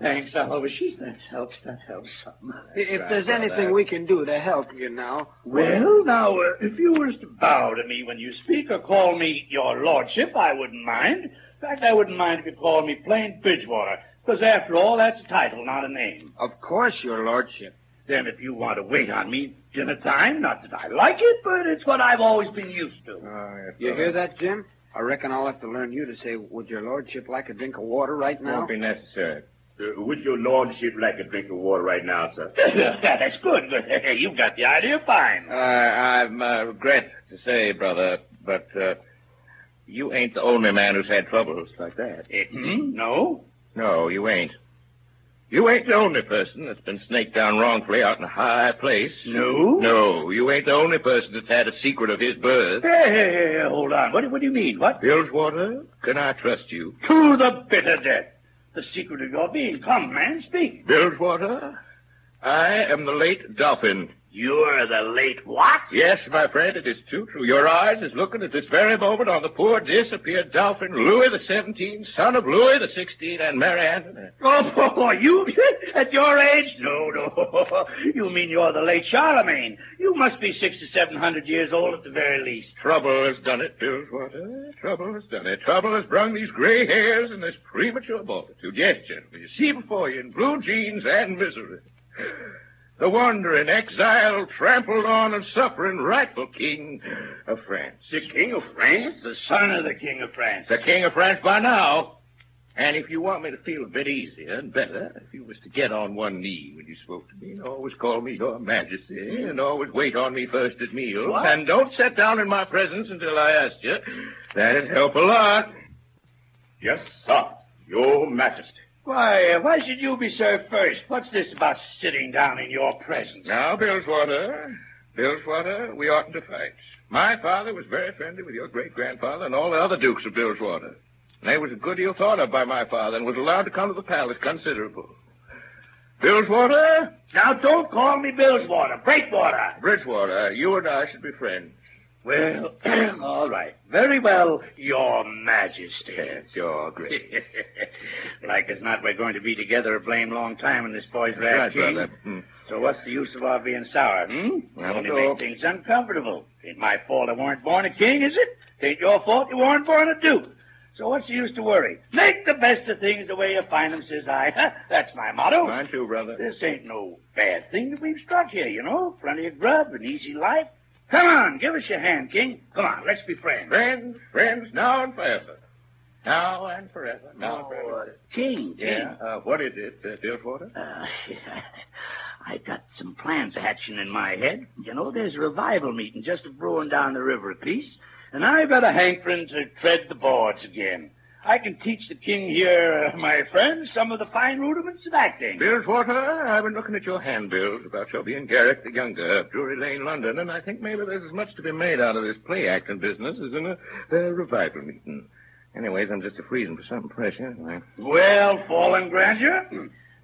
Thanks, Oliver. That helps some. If there's anything we can do to help you now... Well, now, if you was to bow to me when you speak or call me your lordship, I wouldn't mind. In fact, I wouldn't mind if you called me plain Bridgewater, because after all, that's a title, not a name. Of course, your lordship. Then if you want to wait on me dinner time, not that I like it, but it's what I've always been used to. You hear that, Jim? I reckon I'll have to learn you to say, would your lordship like a drink of water right now? Won't be necessary. Would your lordship like a drink of water right now, sir? That's good. You've got the idea fine. I regret to say, brother, but you ain't the only man who's had troubles like that. No? No, you ain't. You ain't the only person that's been snaked down wrongfully out in a high place. No? No, you ain't the only person that's had a secret of his birth. Hey, hold on. What do you mean? What? Bridgewater, can I trust you? To the bitter death. The secret of your being. Come, man, speak. Bridgewater, I am the late Dauphin. You're the late what? Yes, my friend, it is too true. Your eyes is looking at this very moment on the poor disappeared Dauphin, Louis XVII, son of Louis XVI and Marie Antoinette. Oh, you at your age? No. You mean you're the late Charlemagne. You must be 600 or 700 years old at the very least. Trouble has done it, Bridgewater. Trouble has done it. Trouble has brung these gray hairs and this premature multitude. Yes, gentlemen, you see before you in blue jeans and misery. The wandering, exiled, trampled on and suffering rightful king of France. The king of France? The son of the king of France. The king of France by now. And if you want me to feel a bit easier and better, if you was to get on one knee when you spoke to me and always call me Your Majesty and always wait on me first at meals and don't sit down in my presence until I asked you, that'd help a lot. Yes, sir, Your Majesty. Why should you be served first? What's this about sitting down in your presence? Now, Bilgewater, we oughtn't to fight. My father was very friendly with your great-grandfather and all the other dukes of Bilgewater. They was a good deal thought of by my father and was allowed to come to the palace considerable. Bilgewater? Now, don't call me Bilgewater. Bridgewater, you and I should be friends. Well, all right. Very well, Your Majesty. Yes, Your Grace. Like as not, we're going to be together a blame long time in this boy's raft, right, brother. So what's the use of our being sour? Only make things uncomfortable. Ain't my fault I weren't born a king, is it? Ain't your fault you weren't born a duke. So what's the use to worry? Make the best of things the way you find them, says I. That's my motto. Mine too, brother. This ain't no bad thing that we've struck here, you know. Plenty of grub, an easy life. Come on, give us your hand, King. Come on, let's be friends. Friends, now and forever. Now and forever. King. Yeah, what is it, Bilgewater? I got some plans hatching in my head. You know, there's a revival meeting just brewing down the river a piece. And I've got a hankering to tread the boards again. I can teach the king here, my friend, some of the fine rudiments of acting. Bilgewater, I've been looking at your handbills about your being Garrick the Younger of Drury Lane, London, and I think maybe there's as much to be made out of this play-acting business as in a revival meeting. Anyways, I'm just a-freezing for something fresh, aren't I? Well, Fallen Grandeur,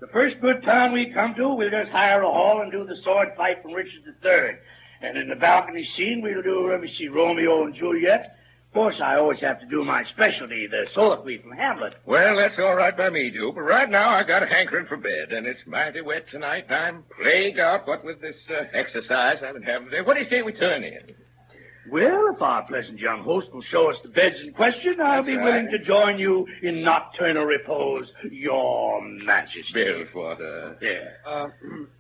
the first good town we come to, we'll just hire a hall and do the sword fight from Richard III. And in the balcony scene, we'll do, Romeo and Juliet. Of course, I always have to do my specialty, the soliloquy from Hamlet. Well, that's all right by me, Duke. But right now, I got a hankering for bed, and it's mighty wet tonight, and I'm plagued out what with this exercise I've been having today. What do you say we turn in? Well, if our pleasant young host will show us the beds in question, I'll be willing to join you in nocturnal repose, Your Majesty. Bilgewater. Yeah.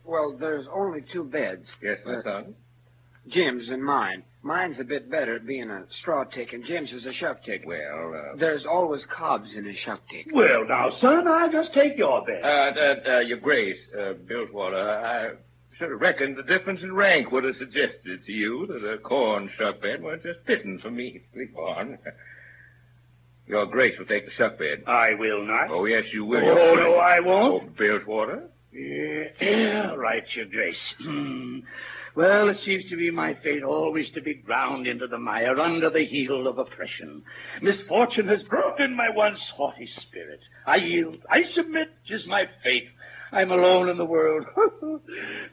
Well, there's only two beds. Yes, my son. Jim's and mine. Mine's a bit better at being a straw tick, and Jim's is a shuck tick. Well, there's always cobs in a shuck tick. Well, now, son, I'll just take your bed. Your Grace, Bilgewater, I should have reckoned the difference in rank would have suggested to you that a corn shuck bed was just fitting for me to sleep on. Your Grace will take the shuck bed. I will not. Oh, yes, you will. Oh, no, I won't. Oh, Bilgewater? Yeah, right, Your Grace. Well, it seems to be my fate always to be ground into the mire under the heel of oppression. Misfortune has broken my once haughty spirit. I yield. I submit. 'Tis my fate. I'm alone in the world.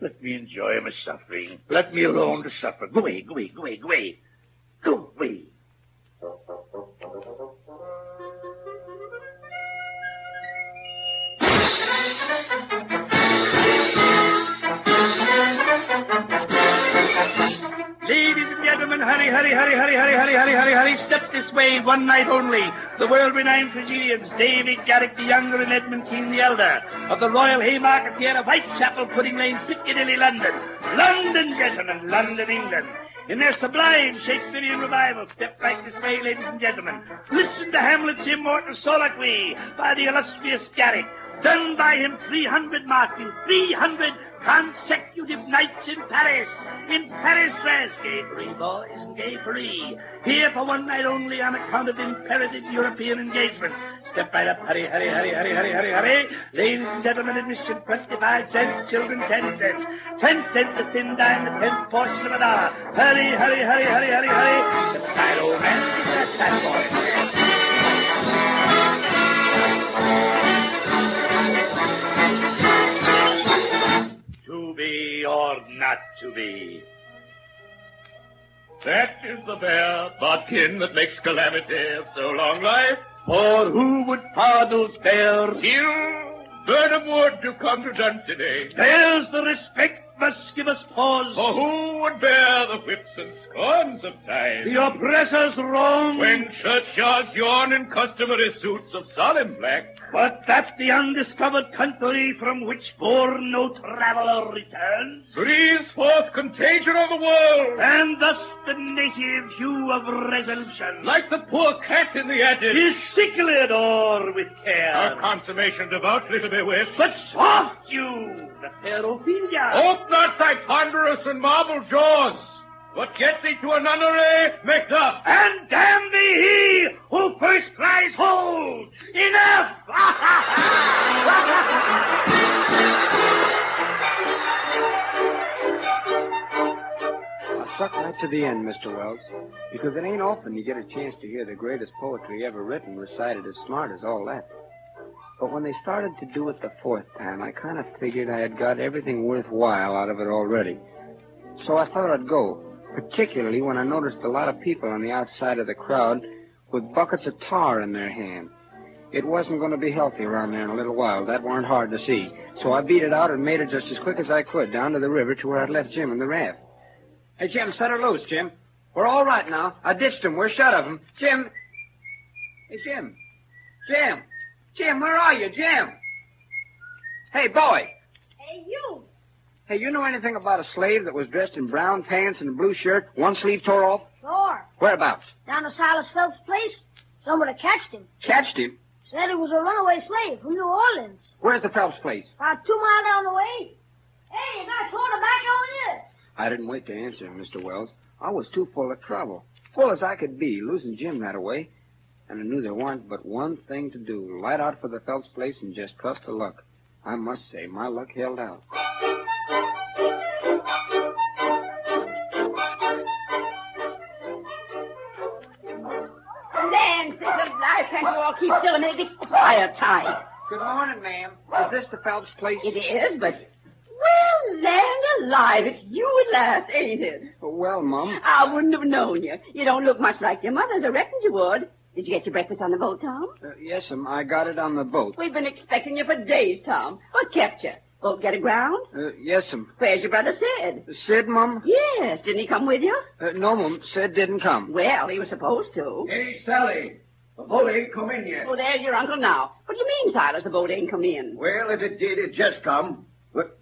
Let me enjoy my suffering. Let me alone to suffer. Go away, go away, go away, go away. Go away. Hurry, hurry, hurry, hurry, hurry, hurry, hurry, hurry, hurry. Step this way, one night only. The world-renowned tragedians, David Garrick the Younger and Edmund Kean the Elder, of the Royal Haymarket Theatre, Whitechapel, Pudding Lane, Piccadilly, London. London, gentlemen, London, England. In their sublime Shakespearean revival, step right this way, ladies and gentlemen. Listen to Hamlet's immortal soliloquy by the illustrious Garrick, done by him 300 consecutive nights in Paris dress, gay Paris, boys, and gay Paris. Here for one night only on account of imperative European engagements. Step right up, hurry, hurry, hurry, hurry, hurry, hurry, hurry. Ladies and gentlemen, admission 25 cents, children 10 cents. 10 cents a thin dime, the 10th portion of an hour. Hurry, hurry, hurry, hurry, hurry, hurry. The side old man is that fat boy. Be or not to be. That is the bear, bodkin, that makes calamity of so long life. For who would fardels bear? Here, burn of wood to come to Dunsinane. There's the respect must give us pause. For who would bear the whips and scorns of time? The oppressor's wrong. When churchyards yawn in customary suits of solemn black. But that the undiscovered country from which born no traveler returns. Breathes forth contagion of the world. And thus the native hue of resolution. Like the poor cat in the attic. Is sicklied o'er with care. Our consummation devoutly to be wished. But soft you, the fair Ophelia. Ope not thy ponderous and marble jaws. But get thee to a nunnery, make up. And damn thee he who first cries hold. Enough! I stuck right to the end, Mr. Wells, because it ain't often you get a chance to hear the greatest poetry ever written recited as smart as all that. But when they started to do it the fourth time, I kind of figured I had got everything worthwhile out of it already. So I thought I'd go. Particularly when I noticed a lot of people on the outside of the crowd with buckets of tar in their hand. It wasn't going to be healthy around there in a little while. That weren't hard to see. So I beat it out and made it just as quick as I could down to the river to where I'd left Jim in the raft. Hey, Jim, set her loose, Jim. We're all right now. I ditched him. We're shut of him. Jim. Hey, Jim. Jim. Jim, where are you, Jim? Hey, boy. Hey, you. Hey, you know anything about a slave that was dressed in brown pants and a blue shirt, one sleeve tore off? Sure. Whereabouts? Down to Silas Phelps' place. Somebody catched him. Catched him? Said he was a runaway slave from New Orleans. Where's the Phelps' place? About 2 miles down the way. Hey, you got a corner back over there? I didn't wait to answer him, Mr. Wells. I was too full of trouble. Full as I could be, losing Jim that away. And I knew there weren't but one thing to do, light out for the Phelps' place and just trust to luck. I must say, my luck held out. I'll keep still a minute. It's fire time. Good morning, ma'am. Is this the Phelps place? It is, but... Well, land alive, it's you at last, ain't it? Well, Mum... I wouldn't have known you. You don't look much like your mother's. I reckoned you would. Did you get your breakfast on the boat, Tom? Yes, ma'am. I got it on the boat. We've been expecting you for days, Tom. What kept you? Boat get aground? Yes, ma'am. Where's your brother Sid? Sid, Mum? Yes. Didn't he come with you? No, Mum. Sid didn't come. Well, he was supposed to. Hey, Sally... The boat ain't come in yet. Oh, there's your uncle now. What do you mean, Silas, the boat ain't come in? Well, if it did, it just come. But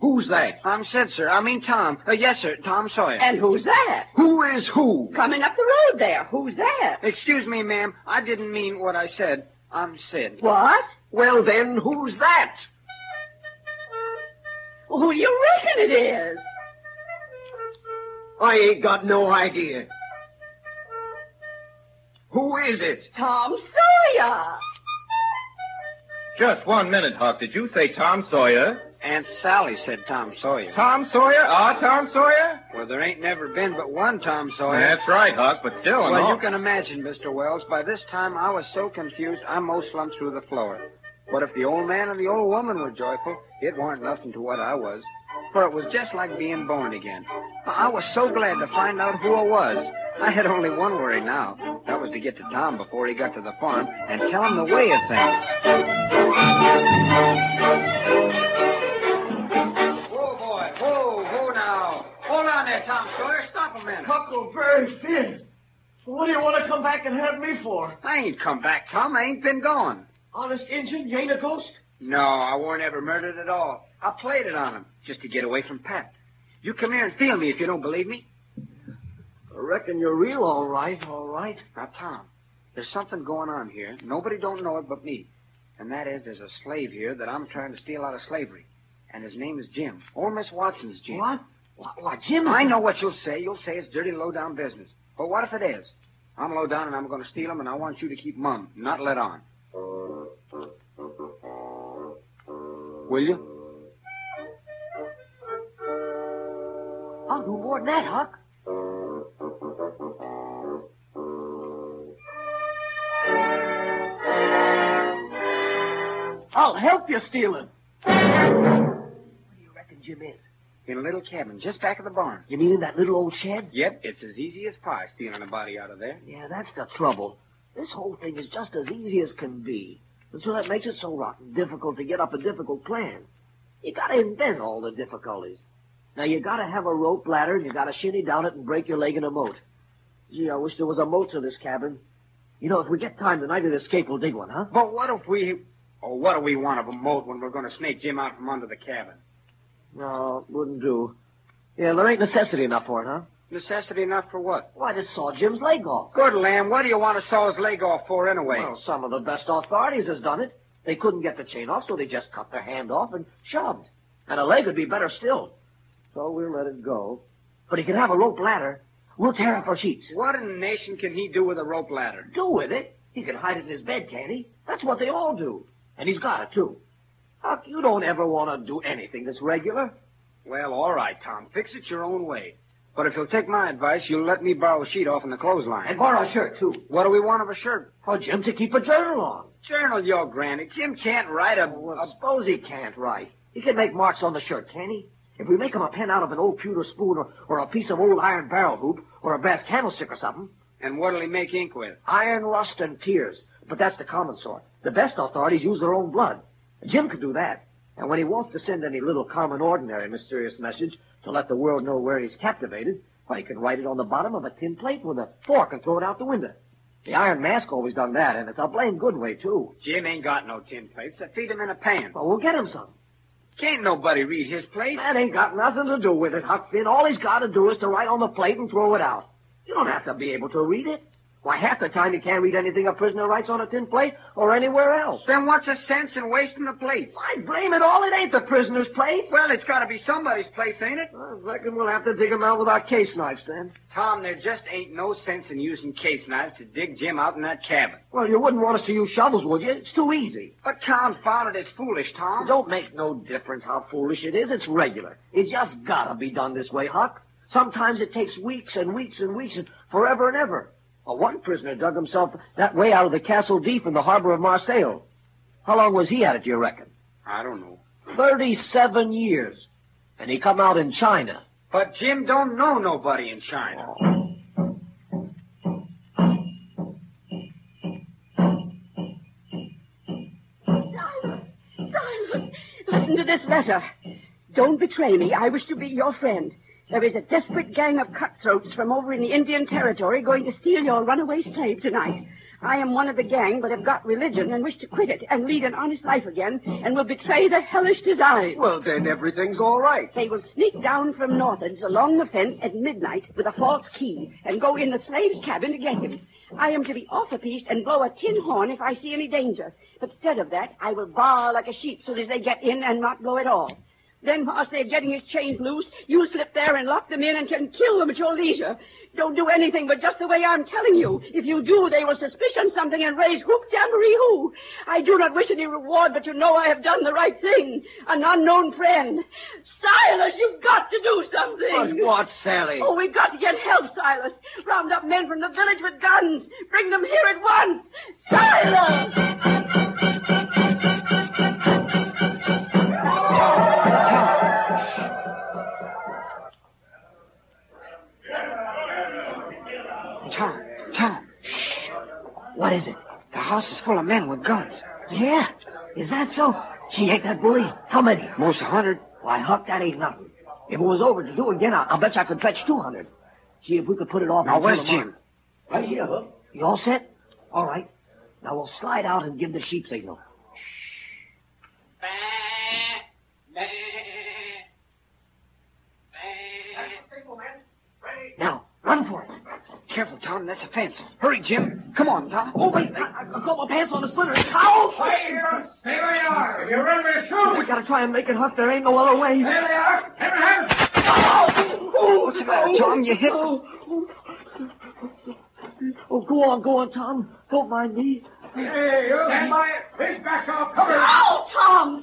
who's that? I'm Sid, sir. I mean Tom. Yes, sir, Tom Sawyer. And who's that? Who is who? Coming up the road there. Who's that? Excuse me, ma'am. I didn't mean what I said. I'm Sid. What? Well, then, who's that? Well, who do you reckon it is? I ain't got no idea. Who is it? Tom Sawyer. Just 1 minute, Huck. Did you say Tom Sawyer? Aunt Sally said Tom Sawyer. Tom Sawyer? Ah, Tom Sawyer? Well, there ain't never been but one Tom Sawyer. That's right, Huck, but still... Well, you can imagine, Mr. Wells, by this time I was so confused I most slumped through the floor. But if the old man and the old woman were joyful, it weren't nothing to what I was. For it was just like being born again. I was so glad to find out who I was. I had only one worry now. That was to get to Tom before he got to the farm and tell him the way of things. Whoa, boy. Whoa, whoa now. Hold on there, Tom Sawyer. Stop a minute. Huckleberry Finn. What do you want to come back and have me for? I ain't come back, Tom. I ain't been gone. Honest Injun? You ain't a ghost? No, I weren't ever murdered at all. I played it on him just to get away from Pat. You come here and feel me if you don't believe me. I reckon you're real, all right, all right. Now, Tom, there's something going on here. Nobody don't know it but me. And that is there's a slave here that I'm trying to steal out of slavery. And his name is Jim. Or Miss Watson's Jim. What? Why, Jim... I know what you'll say. You'll say it's dirty, low-down business. But what if it is? I'm low-down and I'm going to steal him, and I want you to keep mum, not let on. Will you? I'll do more than that, Huck. I'll help you steal him. Where do you reckon Jim is? In a little cabin just back of the barn. You mean in that little old shed? Yep, it's as easy as pie stealing a body out of there. Yeah, that's the trouble. This whole thing is just as easy as can be. And so that makes it so rotten difficult to get up a difficult plan. You gotta invent all the difficulties. Now, you got to have a rope ladder, and you got to shinny down it and break your leg in a moat. Gee, I wish there was a moat to this cabin. You know, if we get time tonight to escape, we'll dig one, huh? But what if we... Oh, what do we want of a moat when we're going to snake Jim out from under the cabin? No, it wouldn't do. Yeah, there ain't necessity enough for it, huh? Necessity enough for what? Why, to saw Jim's leg off. Good, lamb. What do you want to saw his leg off for, anyway? Well, some of the best authorities has done it. They couldn't get the chain off, so they just cut their hand off and shoved. And a leg would be better still. So we'll let it go. But he can have a rope ladder. We'll tear up our sheets. What in the nation can he do with a rope ladder? Do with it? He can hide it in his bed, can't he? That's what they all do. And he's got it, too. Huck, you don't ever want to do anything that's regular. Well, all right, Tom. Fix it your own way. But if you'll take my advice, you'll let me borrow a sheet off in the clothesline. And borrow a shirt, too. What do we want of a shirt? For Jim to keep a journal on. Journal your granny. Jim can't write a... Well, suppose he can't write. He can make marks on the shirt, can't he? If we make him a pen out of an old pewter spoon or a piece of old iron barrel hoop or a brass candlestick or something. And what'll he make ink with? Iron, rust, and tears. But that's the common sort. The best authorities use their own blood. Jim could do that. And when he wants to send any little common, ordinary, mysterious message to let the world know where he's captivated, why, he can write it on the bottom of a tin plate with a fork and throw it out the window. The Iron Mask always done that, and it's a blame good way, too. Jim ain't got no tin plates. So feed him in a pan. Well, we'll get him some. Can't nobody read his plate. That ain't got nothing to do with it, Huck Finn. All he's got to do is to write on the plate and throw it out. You don't have to be able to read it. Why, half the time you can't read anything a prisoner writes on a tin plate or anywhere else. Then what's the sense in wasting the plates? I blame it all. It ain't the prisoner's plates. Well, it's got to be somebody's plates, ain't it? I reckon we'll have to dig them out with our case knives, then. Tom, there just ain't no sense in using case knives to dig Jim out in that cabin. Well, you wouldn't want us to use shovels, would you? It's too easy. But confound it, it's foolish, Tom. It don't make no difference how foolish it is. It's regular. It's just got to be done this way, Huck. Sometimes it takes weeks and weeks and weeks and forever and ever. Well, one prisoner dug himself that way out of the Castle Deep in the harbor of Marseille. How long was he at it, do you reckon? I don't know. 37 years. And he come out in China. But Jim don't know nobody in China. Oh. Simon! Listen to this letter. Don't betray me. I wish to be your friend. There is a desperate gang of cutthroats from over in the Indian Territory going to steal your runaway slave tonight. I am one of the gang, but have got religion and wish to quit it and lead an honest life again, and will betray the hellish design. Well, then everything's all right. They will sneak down from northards along the fence at midnight with a false key and go in the slave's cabin to get him. I am to be off a piece and blow a tin horn if I see any danger. But instead of that, I will bawl like a sheep soon as they get in and not blow at all. Then, whilst they're getting his chains loose, you slip there and lock them in and can kill them at your leisure. Don't do anything but just the way I'm telling you. If you do, they will suspicion something and raise whoop jamboree hoo. I do not wish any reward, but you know I have done the right thing. An unknown friend. Silas, you've got to do something. But what, Sally? Oh, we've got to get help, Silas. Round up men from the village with guns. Bring them here at once. Silas! Tom. Shh. What is it? The house is full of men with guns. Yeah? Is that so? Gee, ain't that bully? How many? Most 100. Why, Huck, that ain't nothing. If it was over to do again, I'll bet you I could fetch 200. Gee, if we could put it off... Now, where's Jim? Right here, Huck. You all set? All right. Now, we'll slide out and give the sheep signal. Shh. Now, run for it. Careful, Tom. That's a fence. Hurry, Jim. Come on, Tom. Oh, wait. I got my pants on the splitter. Ow! Here we are. If you run, we're shooting. We got to try and make it, Huck. There ain't no other way. Here they are. Ow! Oh, what's the matter, Tom? You hit... Oh, go on, Tom. Don't mind me. Hey, you stand by it. Please back off. Cover. Ow, Tom. Huck.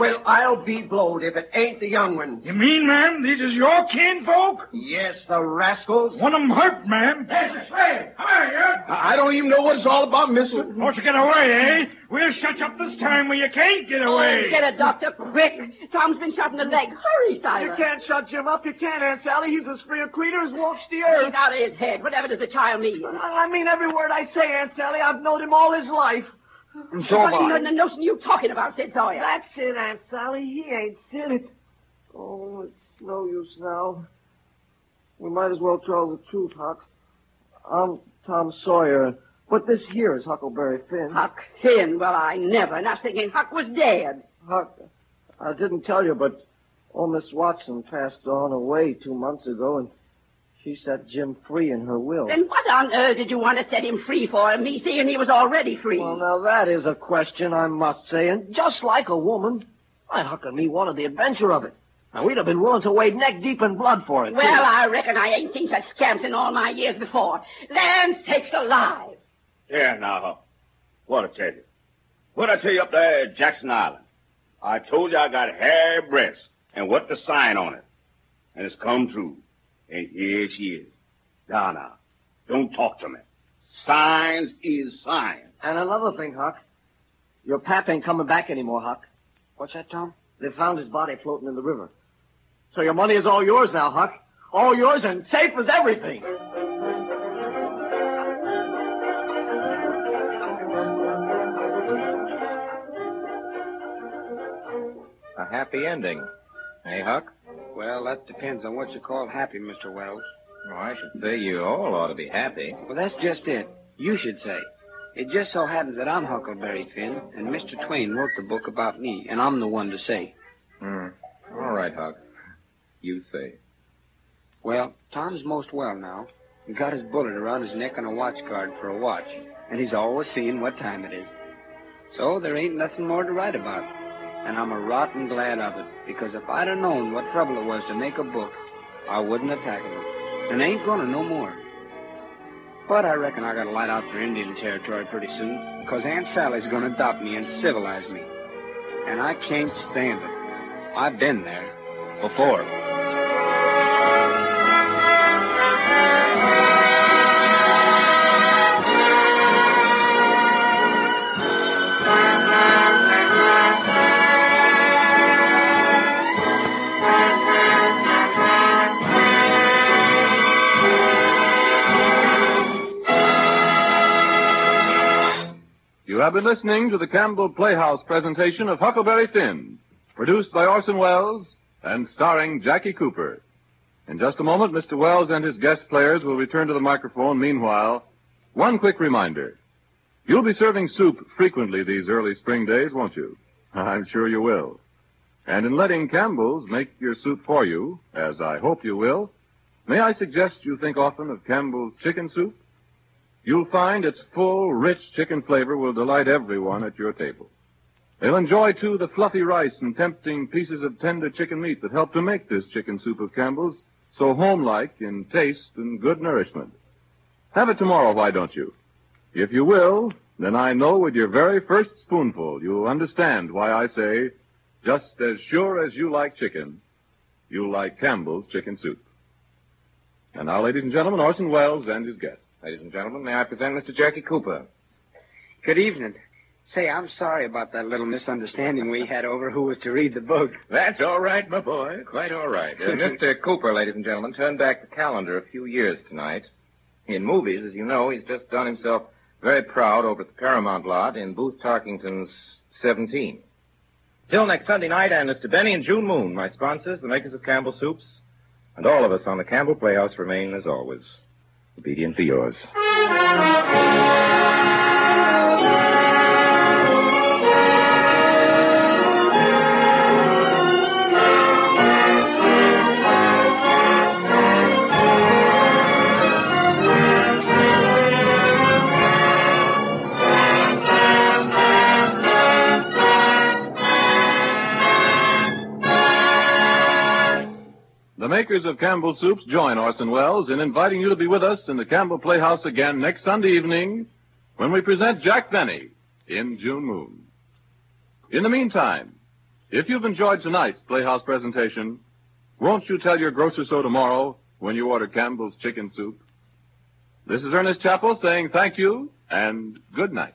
Well, I'll be blowed if it ain't the young ones. You mean, ma'am, these is your kinfolk? Yes, the rascals. One of them hurt, ma'am. There's the slave. Come here, you. I don't even know what it's all about, mister. Won't you get away, eh? We'll shut you up this time where you can't get away. Oh, get a doctor, quick. Tom's been shot in the leg. Hurry, Silas. You can't shut Jim up. You can't, Aunt Sally. He's as free a creature as walks the earth. He's out of his head. Whatever does the child mean? I mean every word I say, Aunt Sally. I've known him all his life. And so have I. What in the notion you talking about, Sid Sawyer? That's it, Aunt Sally. He ain't Sid. It's... Oh, it's no use now. We might as well tell the truth, Huck. I'm Tom Sawyer, but this here is Huckleberry Finn. Huck Finn? Well, I never. And I was thinking Huck was dead. Huck, I didn't tell you, but old Miss Watson passed on away 2 months ago, and she set Jim free in her will. Then what on earth did you want to set him free for? Me seeing he was already free. Well, now that is a question, I must say, and just like a woman. Why, Huck and me wanted the adventure of it. Now, we'd have been willing to wade neck-deep in blood for it. Well, too. I reckon I ain't seen such scamps in all my years before. Land sakes alive. Yeah, now, Huck. What I tell you? What I tell you up there at Jackson Island? I told you I got hair breasts and what the sign on it. And it's come true. And here she is. Now, don't talk to me. Signs is signs. And another thing, Huck. Your pap ain't coming back anymore, Huck. What's that, Tom? They found his body floating in the river. So your money is all yours now, Huck. All yours and safe as everything. A happy ending. Hey, Huck? Well, that depends on what you call happy, Mr. Wells. Oh, I should say you all ought to be happy. Well, that's just it. You should say. It just so happens that I'm Huckleberry Finn, and Mr. Twain wrote the book about me, and I'm the one to say. All right, Huck. You say. Well, Tom's most well now. He got his bullet around his neck and a watch guard for a watch, and he's always seeing what time it is. So there ain't nothing more to write about. And I'm a rotten glad of it, because if I'd have known what trouble it was to make a book, I wouldn't have tackled it. And I ain't gonna no more. But I reckon I gotta light out for Indian Territory pretty soon, because Aunt Sally's gonna adopt me and civilize me. And I can't stand it. I've been there before. You have been listening to the Campbell Playhouse presentation of Huckleberry Finn, produced by Orson Welles and starring Jackie Cooper. In just a moment, Mr. Welles and his guest players will return to the microphone. Meanwhile, one quick reminder. You'll be serving soup frequently these early spring days, won't you? I'm sure you will. And in letting Campbell's make your soup for you, as I hope you will, may I suggest you think often of Campbell's chicken soup? You'll find its full, rich chicken flavor will delight everyone at your table. They'll enjoy, too, the fluffy rice and tempting pieces of tender chicken meat that help to make this chicken soup of Campbell's so home-like in taste and good nourishment. Have it tomorrow, why don't you? If you will, then I know with your very first spoonful you'll understand why I say, just as sure as you like chicken, you'll like Campbell's chicken soup. And now, ladies and gentlemen, Orson Welles and his guests. Ladies and gentlemen, may I present Mr. Jackie Cooper. Good evening. Say, I'm sorry about that little misunderstanding we had over who was to read the book. That's all right, my boy. Quite all right. Mr. Cooper, ladies and gentlemen, turned back the calendar a few years tonight. In movies, as you know, he's just done himself very proud over at the Paramount lot in Booth Tarkington's 17. Till next Sunday night, and Mr. Benny and June Moon, my sponsors, the makers of Campbell Soups, and all of us on the Campbell Playhouse remain, as always, obediently yours. The makers of Campbell Soups join Orson Welles in inviting you to be with us in the Campbell Playhouse again next Sunday evening when we present Jack Benny in June Moon. In the meantime, if you've enjoyed tonight's Playhouse presentation, won't you tell your grocer so tomorrow when you order Campbell's chicken soup? This is Ernest Chappell saying thank you and good night.